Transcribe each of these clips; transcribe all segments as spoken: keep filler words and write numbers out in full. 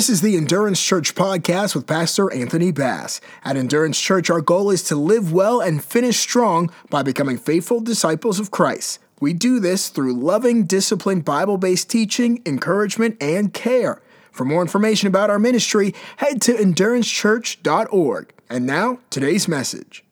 This is the Endurance Church podcast with Pastor Anthony Bass. At Endurance Church, our goal is to live well and finish strong by becoming faithful disciples of Christ. We do this through loving, disciplined, Bible-based teaching, encouragement, and care. For more information about our ministry, head to endurance church dot org. And now, today's message.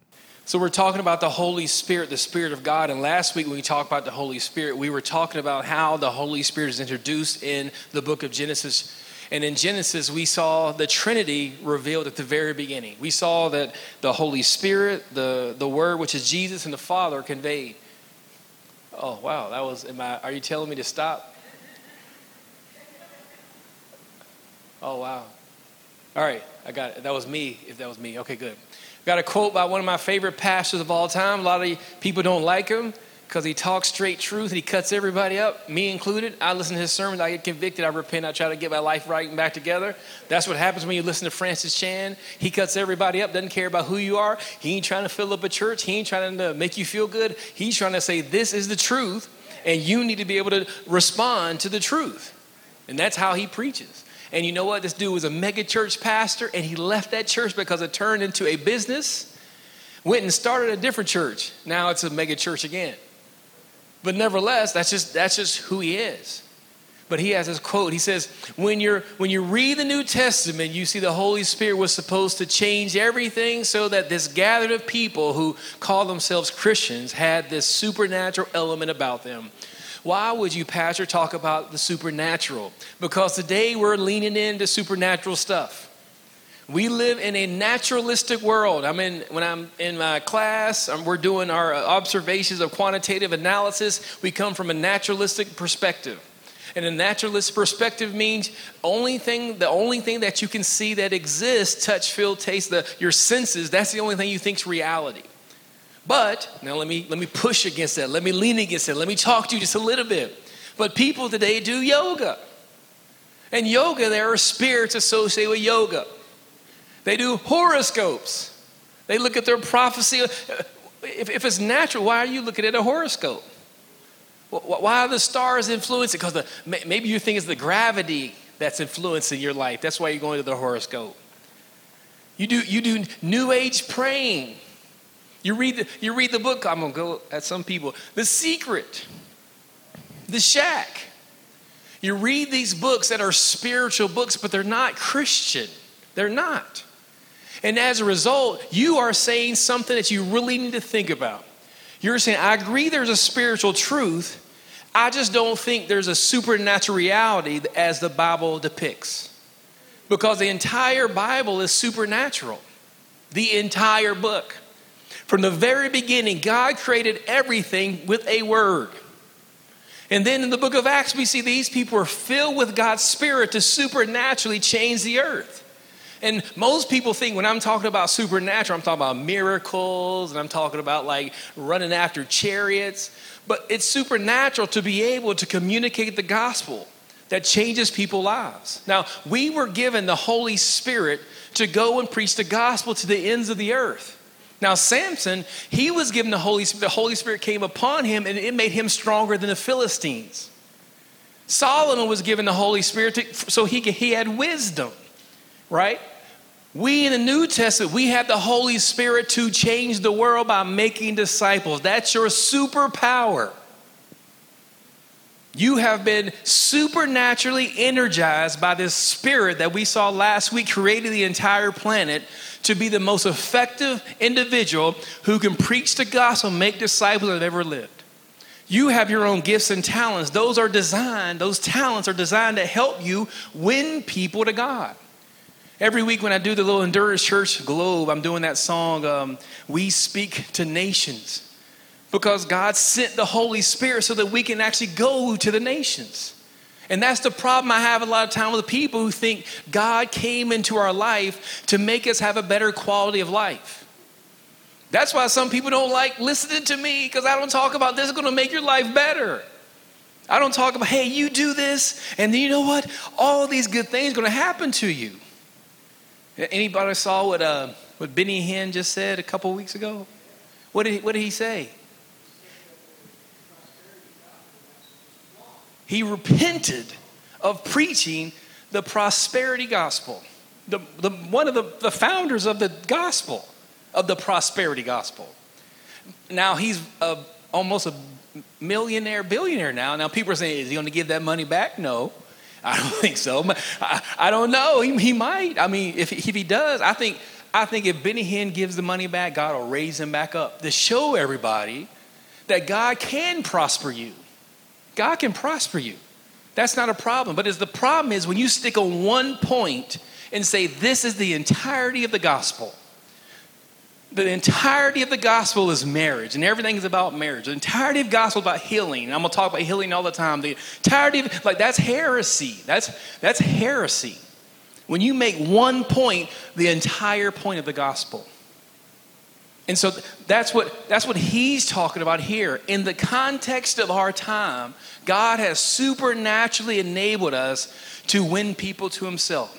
So we're talking about the Holy Spirit, the Spirit of God. And last week when we talked about the Holy Spirit, we were talking about how the Holy Spirit is introduced in the book of Genesis. And in Genesis, we saw the Trinity revealed at the very beginning. We saw that the Holy Spirit, the, the Word, which is Jesus, and the Father conveyed. Oh, wow, that was, am I, are you telling me to stop? Oh, wow. All right, I got it. That was me, if that was me. Okay, good. Got a quote by one of my favorite pastors of all time. A lot of people don't like him because he talks straight truth and he cuts everybody up, me included. I listen to his sermons, I get convicted, I repent, I try to get my life right and back together. That's what happens when you listen to Francis Chan. He cuts everybody up, doesn't care about who you are. He ain't trying to fill up a church. He ain't trying to make you feel good. He's trying to say this is the truth and you need to be able to respond to the truth. And that's how he preaches. And you know what? This dude was a mega church pastor, and he left that church because it turned into a business, went and started a different church. Now it's a mega church again. But nevertheless, that's just that's just who he is. But he has this quote. He says, when you're when you read the New Testament, you see the Holy Spirit was supposed to change everything so that this gathered of people who call themselves Christians had this supernatural element about them. Why would you, Pastor, talk about the supernatural? Because today we're leaning into supernatural stuff. We live in a naturalistic world. I'm in, when I'm in my class, we're doing our observations of quantitative analysis. We come from a naturalistic perspective. And a naturalist perspective means only thing, the only thing that you can see that exists, touch, feel, taste, the, your senses, that's the only thing you think is reality. But, now let me let me push against that. Let me lean against that. Let me talk to you just a little bit. But people today do yoga. And yoga, there are spirits associated with yoga. They do horoscopes. They look at their prophecy. If, if it's natural, why are you looking at a horoscope? Why are the stars influencing? Because the, maybe you think it's the gravity that's influencing your life. That's why you're going to the horoscope. You do, you do New Age praying. You read the, you read the book, I'm going to go at some people, The Secret, The Shack. You read these books that are spiritual books, but they're not Christian. They're not. And as a result, you are saying something that you really need to think about. You're saying, I agree there's a spiritual truth. I just don't think there's a supernatural reality as the Bible depicts. Because the entire Bible is supernatural. The entire book. From the very beginning, God created everything with a word. And then in the book of Acts, we see these people are filled with God's Spirit to supernaturally change the earth. And most people think when I'm talking about supernatural, I'm talking about miracles, and I'm talking about like running after chariots. But it's supernatural to be able to communicate the gospel that changes people's lives. Now, we were given the Holy Spirit to go and preach the gospel to the ends of the earth. Now, Samson, he was given the Holy Spirit. The Holy Spirit came upon him, and it made him stronger than the Philistines. Solomon was given the Holy Spirit to, so he could, he had wisdom, right? We in the New Testament, we have the Holy Spirit to change the world by making disciples. That's your superpower. You have been supernaturally energized by this Spirit that we saw last week, created the entire planet to be the most effective individual who can preach the gospel, make disciples that have ever lived. You have your own gifts and talents. Those are designed, those talents are designed to help you win people to God. Every week when I do the little Endurance Church Globe, I'm doing that song, um, We Speak to Nations. Because God sent the Holy Spirit so that we can actually go to the nations. And that's the problem I have a lot of time with people who think God came into our life to make us have a better quality of life. That's why some people don't like listening to me, because I don't talk about this is going to make your life better. I don't talk about, hey, you do this, and you know what? All these good things are going to happen to you. Anybody saw what uh, what Benny Hinn just said a couple weeks ago? What did he, what did he say? He repented of preaching the prosperity gospel. The, the, one of the, the founders of the gospel, of the prosperity gospel. Now he's a, almost a millionaire, billionaire now. Now people are saying, is he going to give that money back? No, I don't think so. I, I don't know. He, he might. I mean, if, if he does, I think I think if Benny Hinn gives the money back, God will raise him back up to show everybody that God can prosper you. God can prosper you. That's not a problem. But the problem is when you stick on one point and say, this is the entirety of the gospel. The entirety of the gospel is marriage, and everything is about marriage. The entirety of the gospel is about healing. And I'm going to talk about healing all the time. The entirety of, like, that's heresy. That's, that's heresy. When you make one point, the entire point of the gospel. And so that's what, that's what he's talking about here. In the context of our time, God has supernaturally enabled us to win people to himself.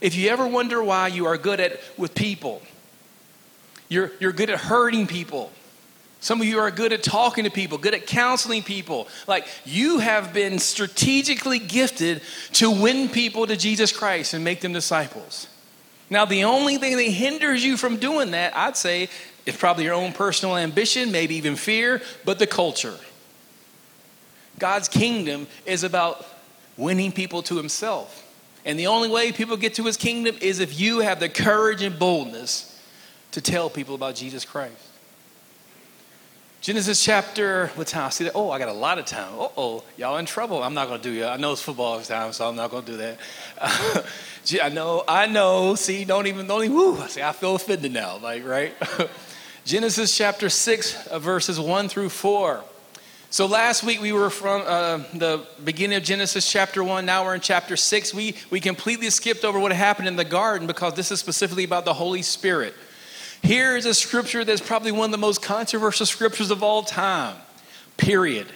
If you ever wonder why you are good at with people, You're, you're good at hurting people. Some of you are good at talking to people, good at counseling people. Like, you have been strategically gifted to win people to Jesus Christ and make them disciples. Now, the only thing that hinders you from doing that, I'd say, is probably your own personal ambition, maybe even fear, but the culture. God's kingdom is about winning people to himself. And the only way people get to his kingdom is if you have the courage and boldness to tell people about Jesus Christ. Genesis chapter, what time? I see that. Oh, I got a lot of time. Uh oh, y'all in trouble. I'm not gonna do that. I know it's football time, so I'm not gonna do that. Uh, I know, I know. See, don't even, don't even, woo. See, I feel offended now, like, right? Genesis chapter six, uh, verses one through four. So last week we were from uh, the beginning of Genesis chapter one. Now we're in chapter six. We, we completely skipped over what happened in the garden because this is specifically about the Holy Spirit. Here is a scripture that's probably one of the most controversial scriptures of all time, period.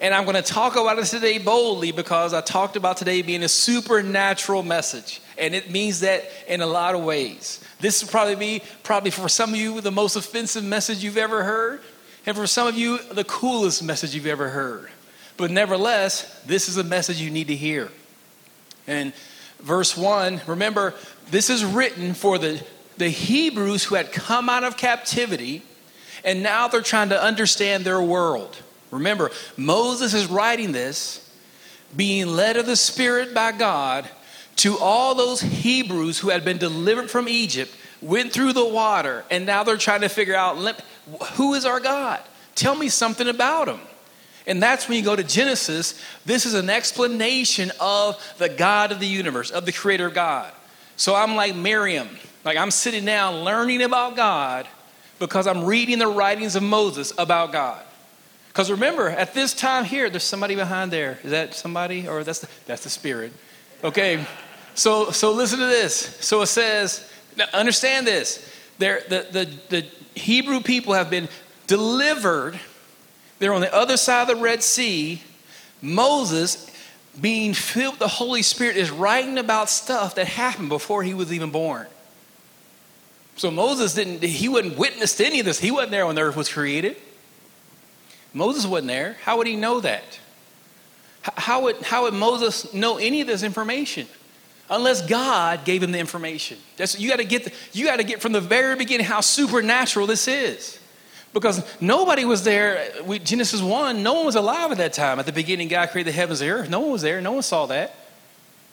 And I'm going to talk about it today boldly because I talked about today being a supernatural message. And it means that in a lot of ways. This will probably be, probably for some of you, the most offensive message you've ever heard. And for some of you, the coolest message you've ever heard. But nevertheless, this is a message you need to hear. And verse one, remember, this is written for the The Hebrews who had come out of captivity, and now they're trying to understand their world. Remember, Moses is writing this, being led of the Spirit by God, to all those Hebrews who had been delivered from Egypt, went through the water, and now they're trying to figure out, who is our God? Tell me something about him. And that's when you go to Genesis. This is an explanation of the God of the universe, of the creator of God. So I'm like Miriam. Like, I'm sitting down learning about God because I'm reading the writings of Moses about God. Because remember, at this time here, there's somebody behind there. Is that somebody? Or that's the, that's the Spirit. Okay. So so listen to this. So it says, understand this. There, the, the, the Hebrew people have been delivered. They're on the other side of the Red Sea. Moses, being filled with the Holy Spirit, is writing about stuff that happened before he was even born. So Moses didn't, he wasn't witness to any of this. He wasn't there when the earth was created. Moses wasn't there. How would he know that? How would, how would Moses know any of this information? Unless God gave him the information. That's, you got to get the, you got to get from the very beginning how supernatural this is. Because nobody was there. With Genesis one, no one was alive at that time. At the beginning, God created the heavens and the earth. No one was there. No one saw that.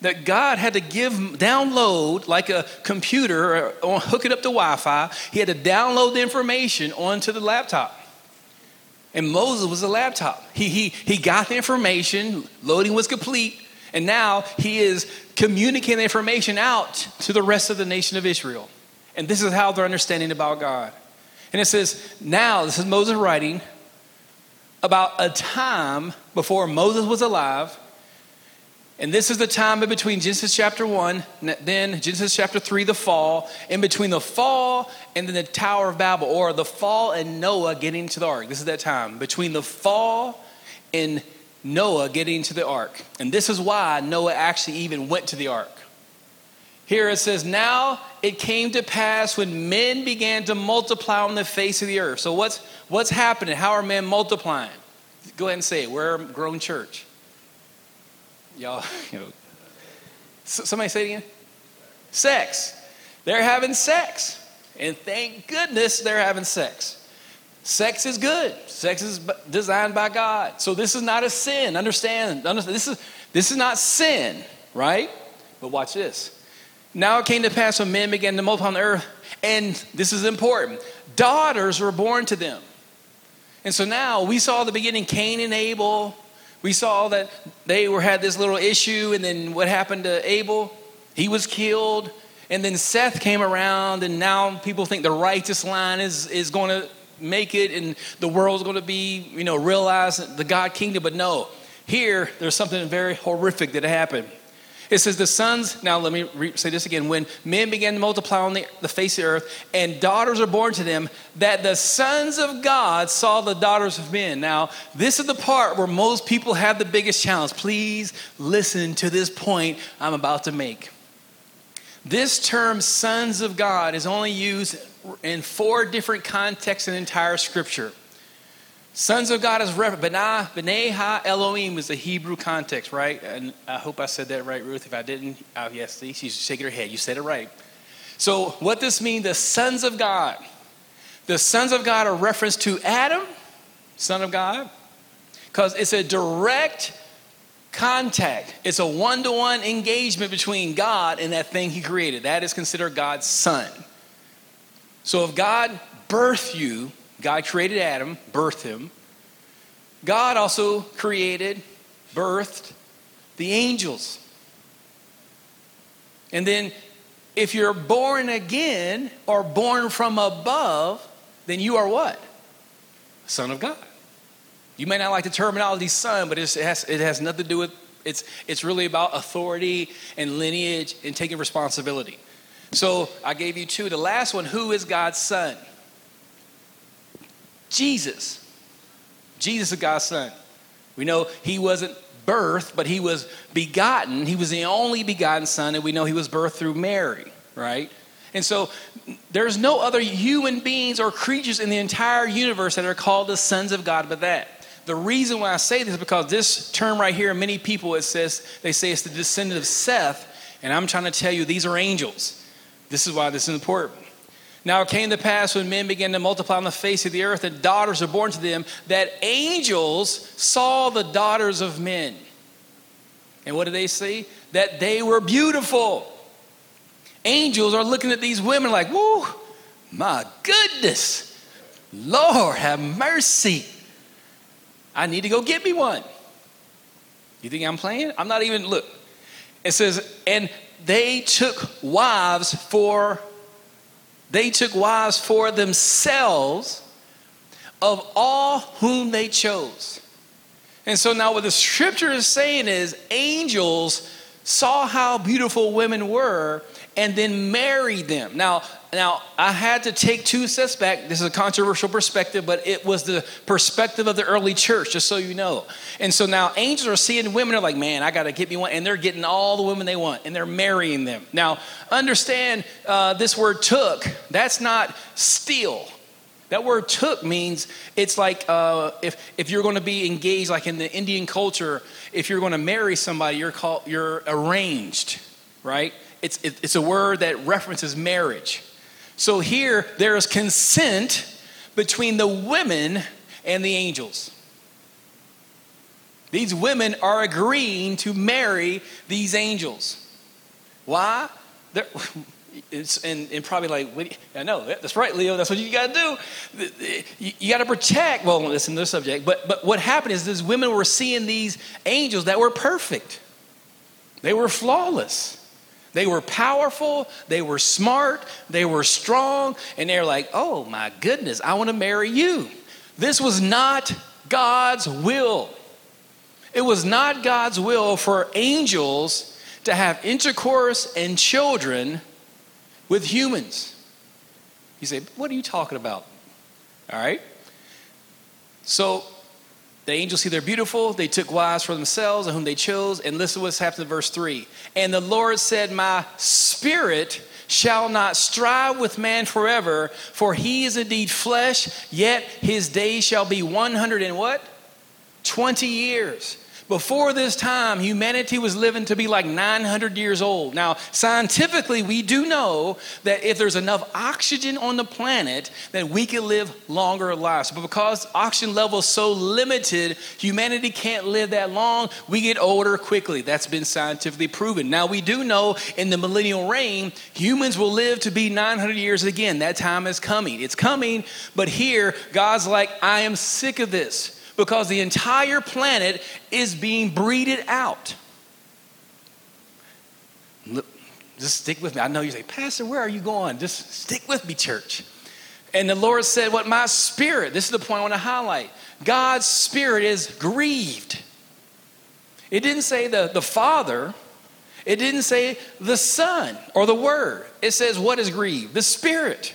That God had to give, download, like a computer, or, or hook it up to Wi-Fi. He had to download the information onto the laptop. And Moses was the laptop. He, he, he got the information, loading was complete, and now he is communicating the information out to the rest of the nation of Israel. And this is how they're understanding about God. And it says, now, this is Moses writing about a time before Moses was alive. And this is the time in between Genesis chapter one, then Genesis chapter three, the fall, in between the fall and then the Tower of Babel, or the fall and Noah getting to the ark. This is that time between the fall and Noah getting to the ark. And this is why Noah actually even went to the ark. Here it says, now it came to pass when men began to multiply on the face of the earth. So what's, what's happening? How are men multiplying? Go ahead and say it. We're a grown church. Y'all, you know, S- somebody say it again. Sex. They're having sex. And thank goodness they're having sex. Sex is good. Sex is designed by God. So this is not a sin. Understand, understand. This is this is not sin, right? But watch this. Now it came to pass when men began to multiply on the earth, and this is important, daughters were born to them. And so now we saw the beginning, Cain and Abel. We saw that they were had this little issue, and then what happened to Abel? He was killed. And then Seth came around, and now people think the righteous line is, is going to make it, and the world's going to be, you know, realize the God kingdom. But no, here there's something very horrific that happened. It says the sons, now let me re- say this again, when men began to multiply on the, the face of the earth, and daughters are born to them, that the sons of God saw the daughters of men. Now, this is the part where most people have the biggest challenge. Please listen to this point I'm about to make. This term, sons of God, is only used in four different contexts in entire scripture. Sons of God is referenced. B'nai Ha Elohim is the Hebrew context, right? And I hope I said that right, Ruth. If I didn't, oh, yes, see, she's shaking her head. You said it right. So what this means, the sons of God. The sons of God are referenced to Adam, son of God, because it's a direct contact. It's a one-to-one engagement between God and that thing he created. That is considered God's son. So if God birthed you, God created Adam, birthed him. God also created, birthed the angels. And then if you're born again or born from above, then you are what? Son of God. You may not like the terminology son, but it's, it has, it has nothing to do with, it's, it's really about authority and lineage and taking responsibility. So I gave you two. The last one, who is God's son? Jesus. Jesus is God's son. We know he wasn't birthed, but he was begotten. He was the only begotten son, and we know he was birthed through Mary, right? And so there's no other human beings or creatures in the entire universe that are called the sons of God but that. The reason why I say this is because this term right here, many people, it says, they say it's the descendant of Seth, and I'm trying to tell you these are angels. This is why this is important. Now it came to pass when men began to multiply on the face of the earth and daughters were born to them, that angels saw the daughters of men. And what did they see? That they were beautiful. Angels are looking at these women like, woo, my goodness. Lord, have mercy. I need to go get me one. You think I'm playing? I'm not even, look. It says, and they took wives for They took wives for themselves of all whom they chose. And so now what the scripture is saying is angels saw how beautiful women were and then married them. Now, now I had to take two steps back. This is a controversial perspective, but it was the perspective of the early church, just so you know. And so now angels are seeing women are like, man, I got to get me one. And they're getting all the women they want, and they're marrying them. Now, understand uh, this word took, that's not steal. That word took means it's like uh, if if you're going to be engaged, like in the Indian culture, if you're going to marry somebody, you're called, you're arranged, right? It's it, it's a word that references marriage. So here there is consent between the women and the angels. These women are agreeing to marry these angels. Why? They're... It's, and, and probably like, what you, I know, that's right, Leo, that's what you got to do. You, you got to protect, well, listen to the subject, but, but what happened is these women were seeing these angels that were perfect. They were flawless. They were powerful. They were smart. They were strong. And they're like, oh, my goodness, I want to marry you. This was not God's will. It was not God's will for angels to have intercourse and children with humans. You say, what are you talking about? All right. So the angels see they're beautiful. They took wives for themselves and whom they chose. And listen to what's happened in verse three. And the Lord said, my spirit shall not strive with man forever, for he is indeed flesh, yet his days shall be one hundred and what? twenty years. Before this time, humanity was living to be like nine hundred years old. Now, scientifically, we do know that if there's enough oxygen on the planet, then we can live longer lives. But because oxygen level is so limited, humanity can't live that long. We get older quickly. That's been scientifically proven. Now, we do know in the millennial reign, humans will live to be nine hundred years again. That time is coming. It's coming, but here, God's like, I am sick of this. Because the entire planet is being breeded out. Look, just stick with me. I know you say, Pastor, where are you going? Just stick with me, church. And the Lord said, what my spirit, this is the point I want to highlight. God's spirit is grieved. It didn't say the, the Father. It didn't say the Son or the Word. It says what is grieved? The Spirit.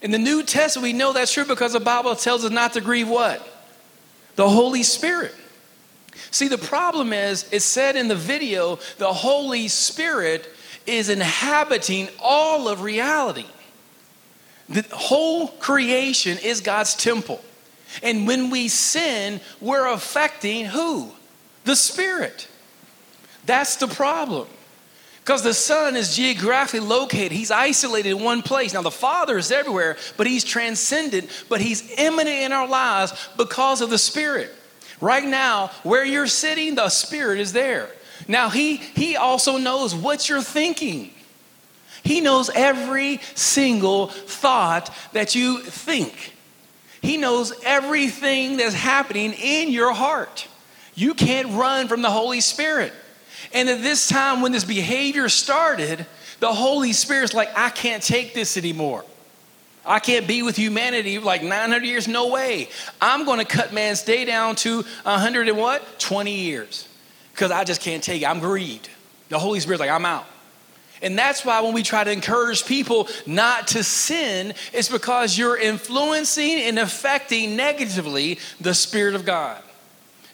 In the New Testament, we know that's true because the Bible tells us not to grieve what? The Holy Spirit. See, the problem is, it said in the video, the Holy Spirit is inhabiting all of reality. The whole creation is God's temple. And when we sin, we're affecting who? The Spirit. That's the problem. Because the Son is geographically located. He's isolated in one place. Now, the Father is everywhere, but he's transcendent, but he's immanent in our lives because of the Spirit. Right now, where you're sitting, the Spirit is there. Now, he, he also knows what you're thinking. He knows every single thought that you think. He knows everything that's happening in your heart. You can't run from the Holy Spirit. And at this time when this behavior started, the Holy Spirit's like, I can't take this anymore. I can't be with humanity like nine hundred years, no way. I'm going to cut man's day down to one hundred and what? twenty years. Because I just can't take it. I'm grieved. The Holy Spirit's like, I'm out. And that's why when we try to encourage people not to sin, it's because you're influencing and affecting negatively the Spirit of God.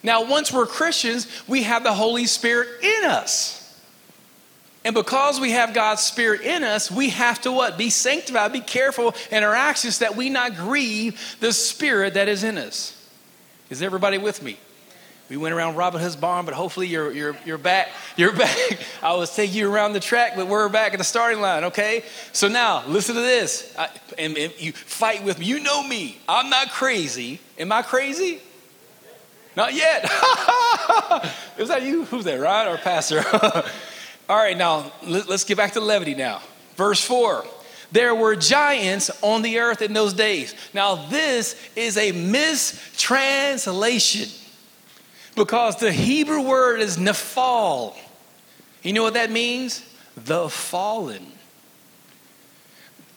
Now, once we're Christians, we have the Holy Spirit in us. And because we have God's Spirit in us, we have to what? Be sanctified, be careful in our actions that we not grieve the Spirit that is in us. Is everybody with me? We went around Robin Hood's barn, but hopefully you're, you're, you're back. You're back. I was taking you around the track, but we're back at the starting line, okay? So now, listen to this. I, and, and you fight with me. You know me. I'm not crazy. Am I crazy? Not yet. Is that you? Who's that, Ryan or Pastor? All right, now let's get back to levity now. Verse four, there were giants on the earth in those days. Now this is a mistranslation because the Hebrew word is nephal. You know what that means? The fallen.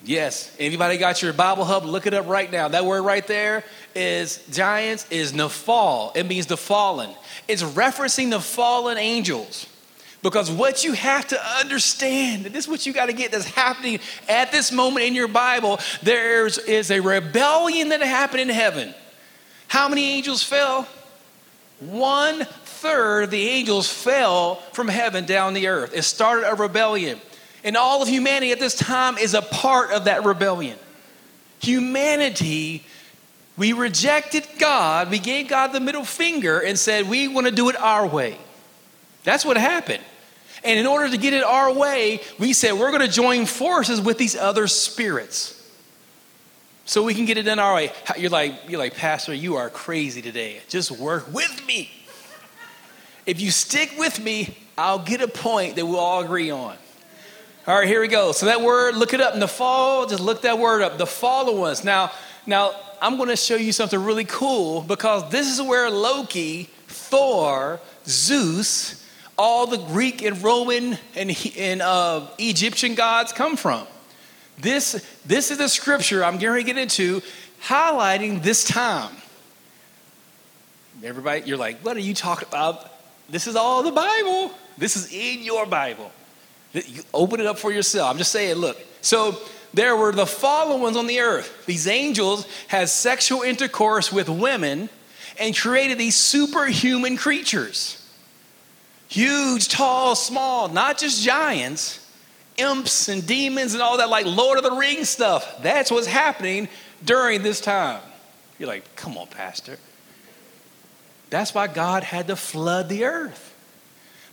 Yes, anybody got your Bible hub? Look it up right now. That word right there is giants is nephal. It means the fallen. It's referencing the fallen angels because what you have to understand, this is what you got to get that's happening at this moment in your Bible. There is a rebellion that happened in heaven. How many angels fell? One third of the angels fell from heaven down the earth. It started a rebellion. And all of humanity at this time is a part of that rebellion. Humanity, we rejected God. We gave God the middle finger and said, we want to do it our way. That's what happened. And in order to get it our way, we said, we're going to join forces with these other spirits so we can get it done our way. You're like, you're like, Pastor, you are crazy today. Just work with me. If you stick with me, I'll get a point that we'll all agree on. All right, here we go. So that word, look it up. Nephal, just look that word up. The fallen ones. Now, now I'm going to show you something really cool because this is where Loki, Thor, Zeus, all the Greek and Roman and, and uh, Egyptian gods come from. This, this is the scripture I'm going to get into highlighting this time. Everybody, you're like, what are you talking about? This is all the Bible. This is in your Bible. You open it up for yourself. I'm just saying, look. So there were the fallen ones on the earth. These angels had sexual intercourse with women and created these superhuman creatures. Huge, tall, small, not just giants, imps and demons and all that, like Lord of the Rings stuff. That's what's happening during this time. You're like, come on, Pastor. That's why God had to flood the earth,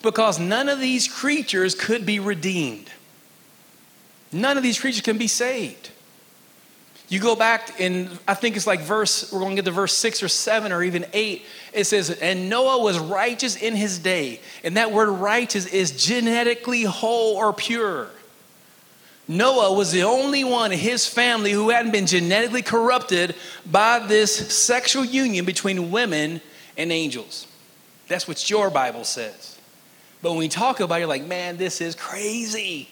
because none of these creatures could be redeemed. None of these creatures can be saved. You go back in, I think it's like verse, we're going to get to verse six or seven or even eight. It says, and Noah was righteous in his day. And that word righteous is genetically whole or pure. Noah was the only one in his family who hadn't been genetically corrupted by this sexual union between women and angels. That's what your Bible says. But when we talk about it, you're like, man, this is crazy.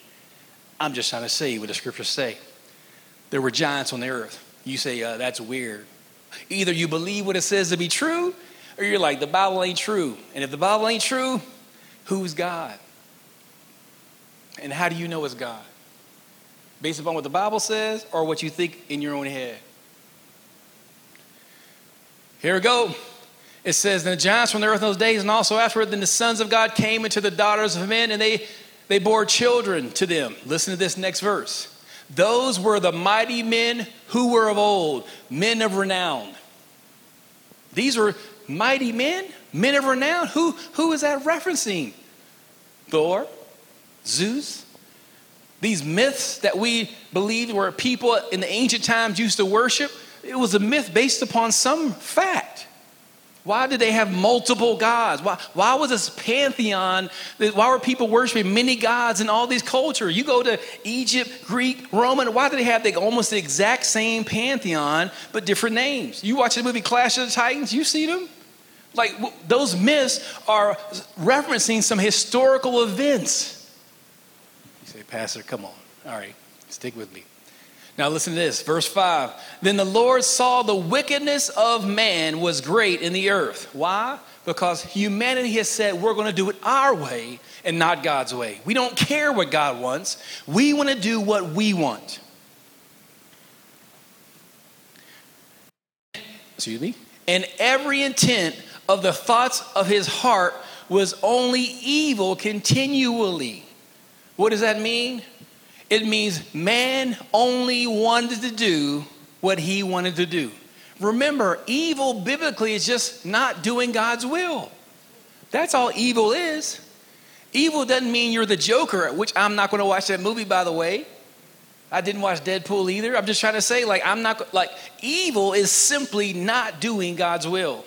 I'm just trying to say what the scriptures say. There were giants on the earth. You say, uh, that's weird. Either you believe what it says to be true, or you're like, the Bible ain't true. And if the Bible ain't true, who's God? And how do you know it's God? Based upon what the Bible says or what you think in your own head? Here we go. It says, and the giants from the earth in those days, and also afterward, then the sons of God came into the daughters of men, and they, they bore children to them. Listen to this next verse. Those were the mighty men who were of old, men of renown. These were mighty men, men of renown. Who, who is that referencing? Thor, Zeus. These myths that we believed were people in the ancient times used to worship. It was a myth based upon some fact. Why did they have multiple gods? Why, why was this pantheon? Why were people worshiping many gods in all these cultures? You go to Egypt, Greek, Roman. Why did they have the, almost the exact same pantheon, but different names? You watch the movie Clash of the Titans, you see them? Like w- those myths are referencing some historical events. You say, Pastor, come on. All right, stick with me. Now listen to this, verse five. Then the Lord saw the wickedness of man was great in the earth. Why? Because humanity has said we're going to do it our way and not God's way. We don't care what God wants. We want to do what we want. Excuse me. And every intent of the thoughts of his heart was only evil continually. What does that mean? It means man only wanted to do what he wanted to do. Remember, evil biblically is just not doing God's will. That's all evil is. Evil doesn't mean you're the Joker, which I'm not going to watch that movie, by the way. I didn't watch Deadpool either. I'm just trying to say, like, I'm not, like, evil is simply not doing God's will.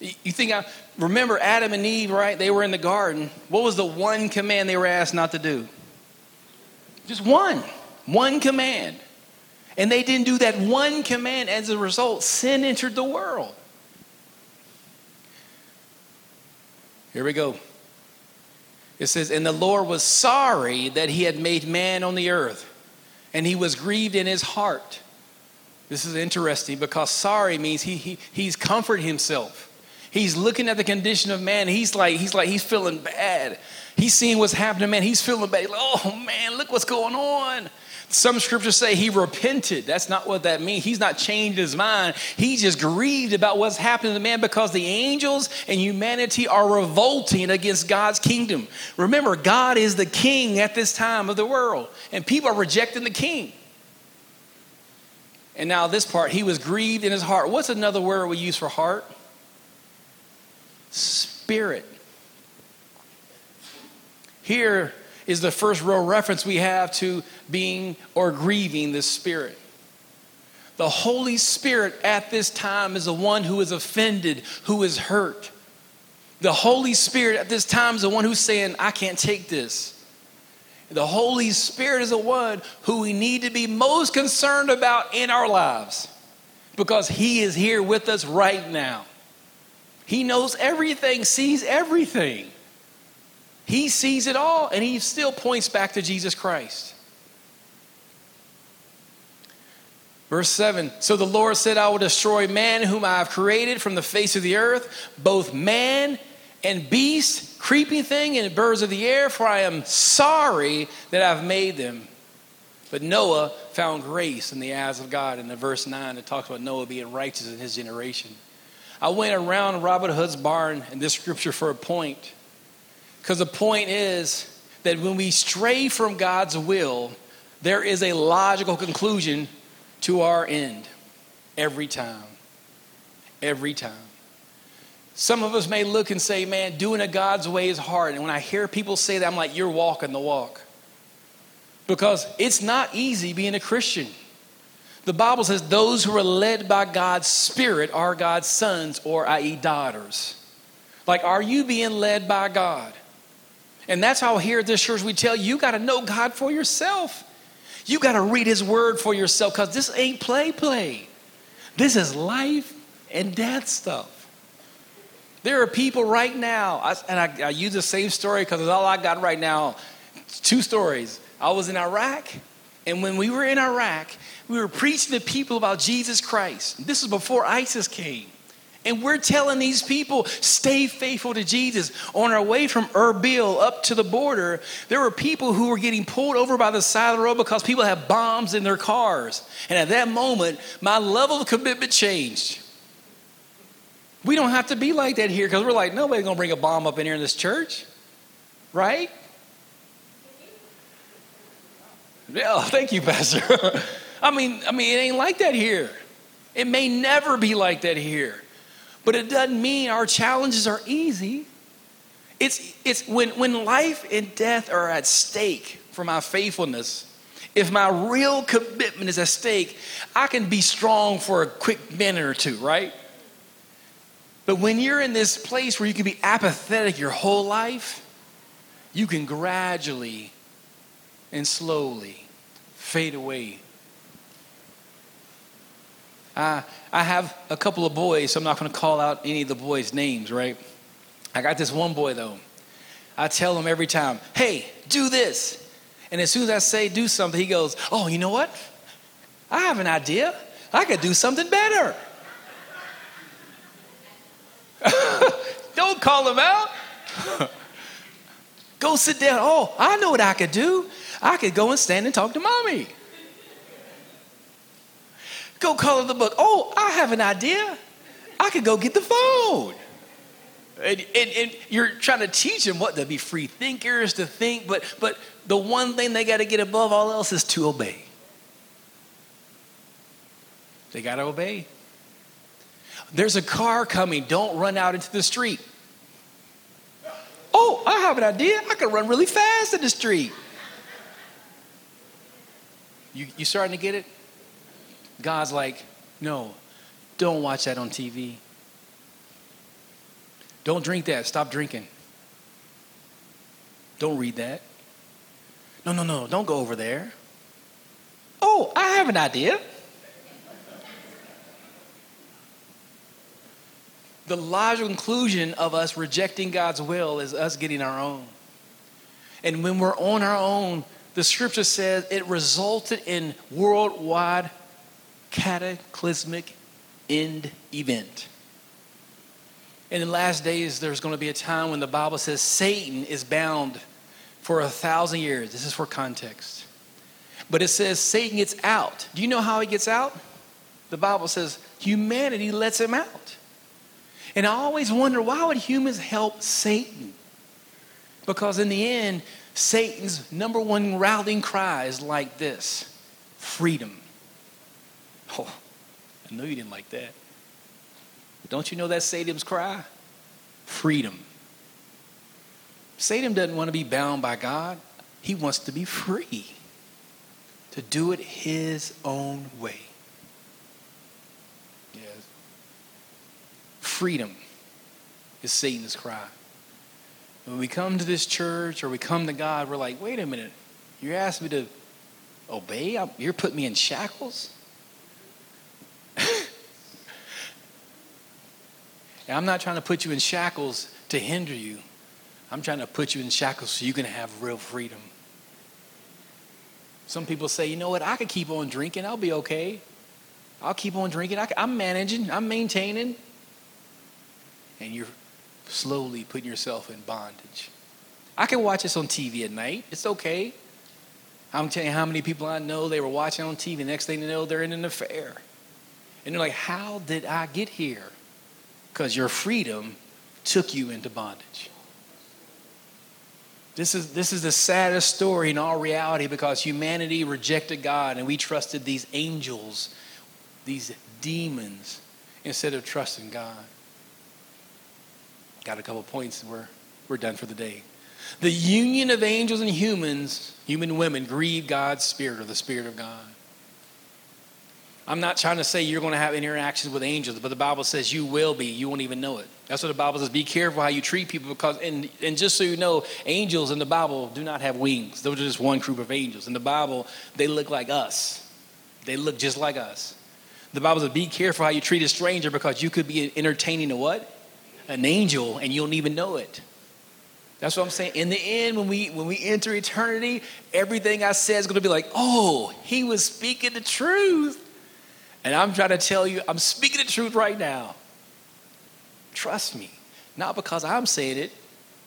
You think I, remember Adam and Eve, right? They were in the garden. What was the one command they were asked not to do? Just one, one command. And they didn't do that one command. As a result, sin entered the world. Here we go. It says, and the Lord was sorry that he had made man on the earth, and he was grieved in his heart. This is interesting because sorry means he, he he's comforted himself. He's looking at the condition of man. He's like, he's like, he's feeling bad. He's seeing what's happening, man. He's feeling bad. He's like, oh, man, look what's going on. Some scriptures say he repented. That's not what that means. He's not changed his mind. He's just grieved about what's happening to man because the angels and humanity are revolting against God's kingdom. Remember, God is the king at this time of the world, and people are rejecting the king. And now this part, he was grieved in his heart. What's another word we use for heart? Spirit. Here is the first real reference we have to being or grieving the Spirit. The Holy Spirit at this time is the one who is offended, who is hurt. The Holy Spirit at this time is the one who's saying, I can't take this. The Holy Spirit is the one who we need to be most concerned about in our lives because he is here with us right now. He knows everything, sees everything. He sees it all, and he still points back to Jesus Christ. Verse seven, so the Lord said, I will destroy man whom I have created from the face of the earth, both man and beast, creeping thing, and birds of the air, for I am sorry that I've made them. But Noah found grace in the eyes of God. In the verse nine, it talks about Noah being righteous in his generation. I went around Robert Hood's barn in this scripture for a point. Because the point is that when we stray from God's will, there is a logical conclusion to our end. Every time. Every time. Some of us may look and say, man, doing it God's way is hard. And when I hear people say that, I'm like, you're walking the walk. Because it's not easy being a Christian. The Bible says those who are led by God's Spirit are God's sons, or that is daughters. Like, are you being led by God? And that's how here at this church we tell you, you got to know God for yourself. You got to read his word for yourself, because this ain't play play. This is life and death stuff. There are people right now, and I, I use the same story because it's all I got right now. Two stories. I was in Iraq, and when we were in Iraq, we were preaching to people about Jesus Christ. This was before ISIS came. And we're telling these people, stay faithful to Jesus. On our way from Erbil up to the border, there were people who were getting pulled over by the side of the road because people had bombs in their cars. And at that moment, my level of commitment changed. We don't have to be like that here, because we're like, nobody's going to bring a bomb up in here in this church. Right? Yeah, thank you, Pastor. I mean, I mean, it ain't like that here. It may never be like that here. But it doesn't mean our challenges are easy. It's it's when, when life and death are at stake for my faithfulness, if my real commitment is at stake, I can be strong for a quick minute or two, right? But when you're in this place where you can be apathetic your whole life, you can gradually and slowly fade away. I, I have a couple of boys, so I'm not going to call out any of the boys' names, right? I got this one boy, though. I tell him every time, hey, do this. And as soon as I say do something, he goes, oh, you know what? I have an idea. I could do something better. Don't call him out. Go sit down. Oh, I know what I could do. I could go and stand and talk to mommy. Go color the book. Oh, I have an idea. I could go get the phone. And, and, and you're trying to teach them what to be free thinkers, to think, but but the one thing they got to get above all else is to obey. They got to obey. There's a car coming. Don't run out into the street. Oh, I have an idea. I could run really fast in the street. You you starting to get it? God's like, no, don't watch that on T V. Don't drink that. Stop drinking. Don't read that. No, no, no. Don't go over there. Oh, I have an idea. The logical conclusion of us rejecting God's will is us getting our own. And when we're on our own, the scripture says it resulted in worldwide cataclysmic end event. In the last days, there's going to be a time when the Bible says Satan is bound for a thousand years. This is for context. But it says Satan gets out. Do you know how he gets out? The Bible says humanity lets him out. And I always wonder, why would humans help Satan? Because in the end, Satan's number one rallying cry is like this: freedom. Oh, I know you didn't like that. Don't you know that's Satan's cry? Freedom. Satan doesn't want to be bound by God. He wants to be free, to do it his own way. Yes. Freedom is Satan's cry. When we come to this church or we come to God, we're like, wait a minute. You're asking me to obey? I'm, you're putting me in shackles? And I'm not trying to put you in shackles to hinder you. I'm trying to put you in shackles so you can have real freedom. Some people say, you know what? I could keep on drinking. I'll be okay. I'll keep on drinking. I can, I'm managing. I'm maintaining. And you're slowly putting yourself in bondage. I can watch this on T V at night. It's okay. I'm telling you how many people I know, they were watching on T V. Next thing you know, they're in an affair. And they're like, how did I get here? Because your freedom took you into bondage. This is, this is the saddest story in all reality, because humanity rejected God and we trusted these angels, these demons, instead of trusting God. Got a couple points, and we're, we're done for the day. The union of angels and humans, human and women, grieve God's spirit or the spirit of God. I'm not trying to say you're going to have interactions with angels, but the Bible says you will be. You won't even know it. That's what the Bible says. Be careful how you treat people, because, and, and just so you know, angels in the Bible do not have wings. Those are just one group of angels. In the Bible, they look like us. They look just like us. The Bible says be careful how you treat a stranger, because you could be entertaining a what? An angel, and you don't even know it. That's what I'm saying. In the end, when we when we enter eternity, everything I said is going to be like, oh, he was speaking the truth. And I'm trying to tell you, I'm speaking the truth right now. Trust me. Not because I'm saying it,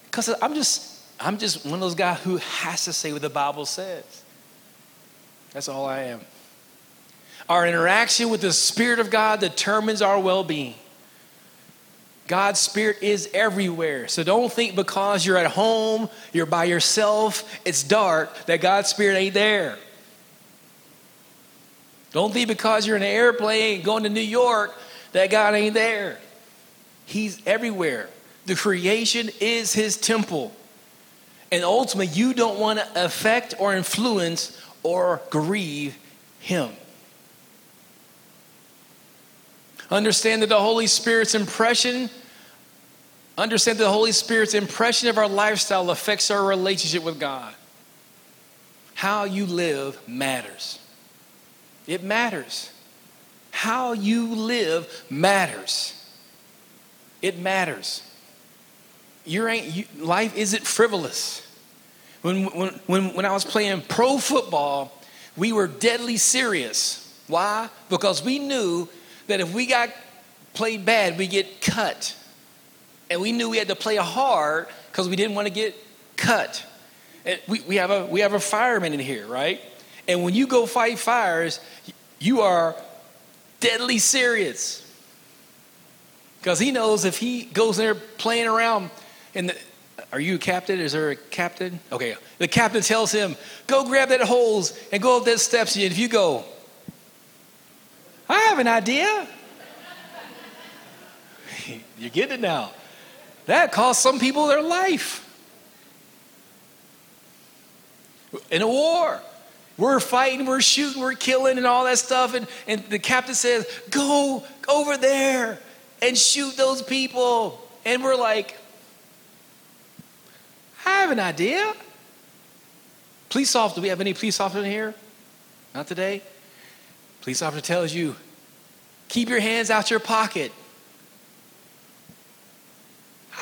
because I'm just, I'm just one of those guys who has to say what the Bible says. That's all I am. Our interaction with the Spirit of God determines our well-being. God's Spirit is everywhere. So don't think because you're at home, you're by yourself, it's dark, that God's Spirit ain't there. Don't think because you're in an airplane going to New York that God ain't there. He's everywhere. The creation is His temple. And ultimately, you don't want to affect or influence or grieve Him. Understand that the Holy Spirit's impression, understand that the Holy Spirit's impression of our lifestyle affects our relationship with God. How you live matters. It matters. How you live matters. It matters. You ain't, you, life isn't frivolous. When, when, when, when I was playing pro football, we were deadly serious. Why? Because we knew that if we got played bad, we get cut. And we knew we had to play hard because we didn't want to get cut. And we, we have a we have a fireman in here, right? And when you go fight fires, you are deadly serious. Because he knows if he goes in there playing around, and the, are you a captain? Is there a captain? Okay. The captain tells him, go grab that hose and go up that steps. And if you go, I have an idea. You get it now. That cost some people their life. In a war, we're fighting, we're shooting, we're killing and all that stuff. And, and the captain says, go over there and shoot those people. And we're like, I have an idea. Police officer, do we have any police officer in here? Not today. Police officer tells you, keep your hands out your pocket.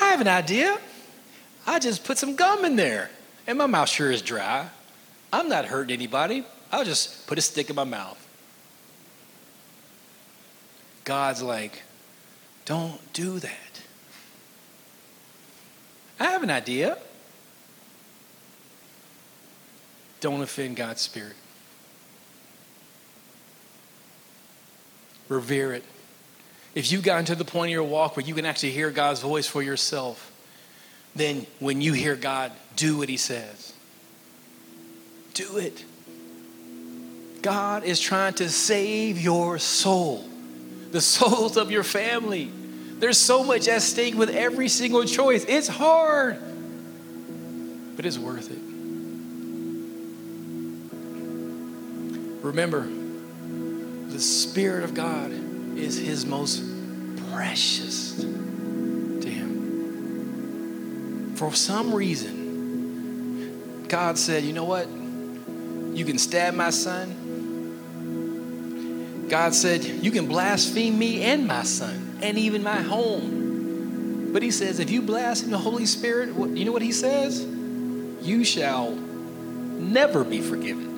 I have an idea. I just put some gum in there, and my mouth sure is dry. I'm not hurting anybody. I'll just put a stick in my mouth. God's like, don't do that. I have an idea. Don't offend God's Spirit. Revere it. If you've gotten to the point in your walk where you can actually hear God's voice for yourself, then when you hear God, do what He says. Do it. God is trying to save your soul, the souls of your family. There's so much at stake with every single choice. It's hard, but it's worth it. Remember, the Spirit of God is His most precious to Him. For some reason, God said, you know what? You can stab my son. God said, you can blaspheme me and my son and even my home. But He says, if you blaspheme the Holy Spirit, you know what He says? You shall never be forgiven.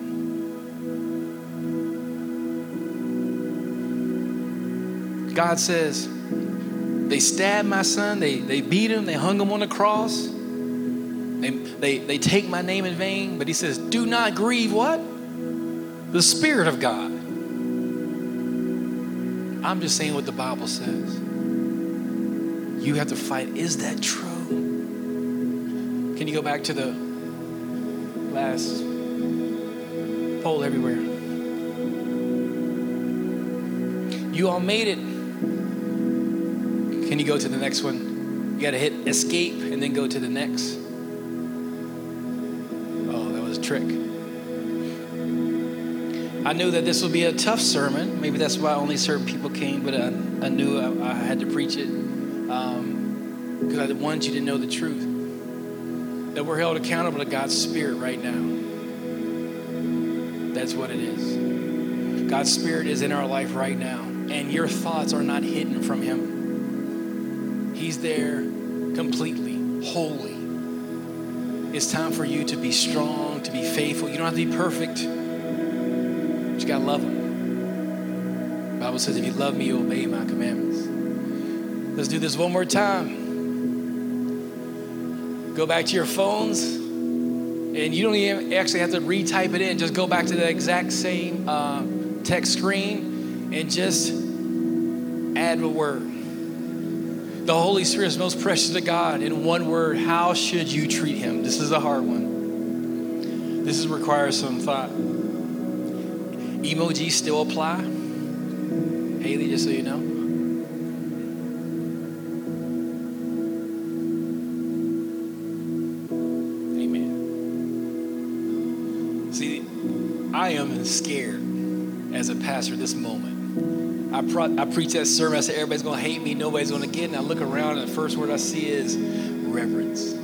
God says, they stabbed my son, they, they beat him, they hung him on the cross, they, they, they take my name in vain, but He says, do not grieve what? The Spirit of God. I'm just saying what the Bible says. You have to fight. Is that true? Can you go back to the last poll everywhere? You all made it. Can you go to the next one? You got to hit escape and then go to the next. Oh, that was a trick. I knew that this would be a tough sermon. Maybe that's why only certain people came, but I, I knew I, I had to preach it um, because I wanted you to know the truth, that we're held accountable to God's Spirit right now. That's what it is. God's Spirit is in our life right now, and your thoughts are not hidden from Him. He's there completely, wholly. It's time for you to be strong, to be faithful. You don't have to be perfect, but you got to love Him. The Bible says, if you love me, you obey my commandments. Let's do this one more time. Go back to your phones, and you don't even actually have to retype it in. Just go back to the exact same uh, text screen and just add a word. The Holy Spirit is most precious to God. In one word, how should you treat Him? This is a hard one. This is, requires some thought. Emojis still apply. Haley, just so you know. Amen. See, I am scared as a pastor this moment. I, pro- I preach that sermon. I said, everybody's going to hate me. Nobody's going to get it. And I look around, and the first word I see is reverence,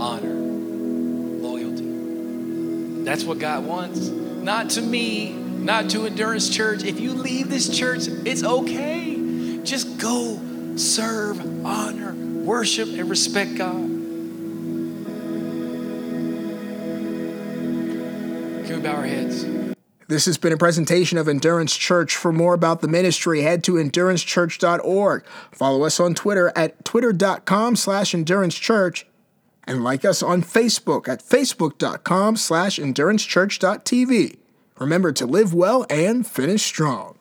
honor, loyalty. That's what God wants. Not to me, not to Endurance Church. If you leave this church, it's okay. Just go serve, honor, worship, and respect God. Can we bow our heads? This has been a presentation of Endurance Church. For more about the ministry, head to endurance church dot org. Follow us on Twitter at twitter.com slash endurancechurch. And like us on Facebook at facebook.com slash endurancechurch.tv. Remember to live well and finish strong.